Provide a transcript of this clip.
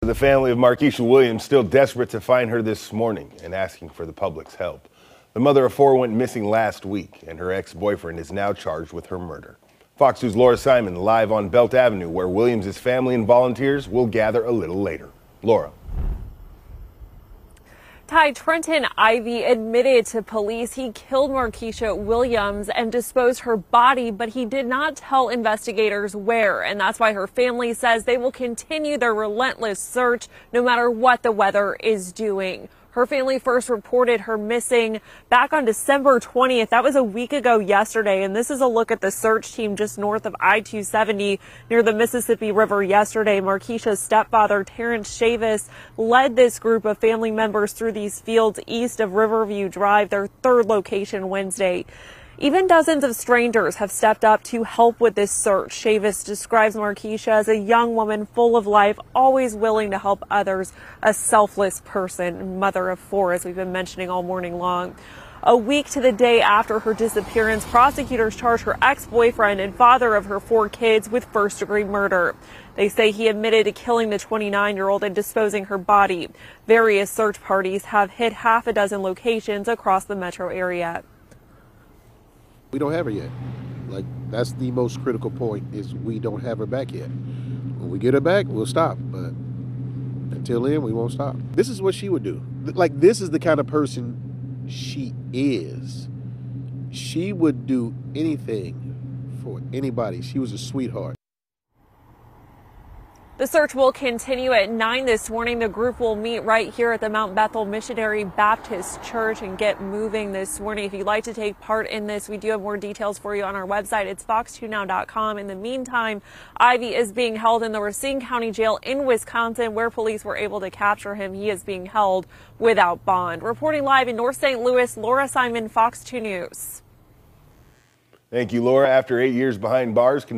The family of Marquisha Williams still desperate to find her this morning and asking for the public's help. The mother of four went missing last week, and her ex-boyfriend is now charged with her murder. Fox 2's Laura Simon live on Belt Avenue, where Williams' family and volunteers will gather a little later. Laura. Ty Trenton Ivy admitted to police he killed Marquisha Williams and disposed her body, but he did not tell investigators where. And that's why her family says they will continue their relentless search no matter what the weather is doing. Her family first reported her missing back on December 20th. That was a week ago yesterday. And this is a look at the search team just north of I-270 near the Mississippi River yesterday. Marquisha's stepfather, Terrence Chavis, led this group of family members through these fields east of Riverview Drive, their third location Wednesday. Even dozens of strangers have stepped up to help with this search. Chavis describes Marquisha as a young woman full of life, always willing to help others, a selfless person, mother of four, as we've been mentioning all morning long. A week to the day after her disappearance, prosecutors charged her ex-boyfriend and father of her four kids with first-degree murder. They say he admitted to killing the 29-year-old and disposing her body. Various search parties have hit half a dozen locations across the metro area. We don't have her yet. Like, that's the most critical point, is we don't have her back yet. When we get her back, we'll stop. But until then, we won't stop. This is what she would do. Like, this is the kind of person she is. She would do anything for anybody. She was a sweetheart. The search will continue at 9 this morning. The group will meet right here at the Mount Bethel Missionary Baptist Church and get moving this morning. If you'd like to take part in this, we do have more details for you on our website. It's fox2now.com. In the meantime, Ivy is being held in the Racine County Jail in Wisconsin, where police were able to capture him. He is being held without bond. Reporting live in North St. Louis, Laura Simon, Fox 2 News. Thank you, Laura. After 8 years behind bars,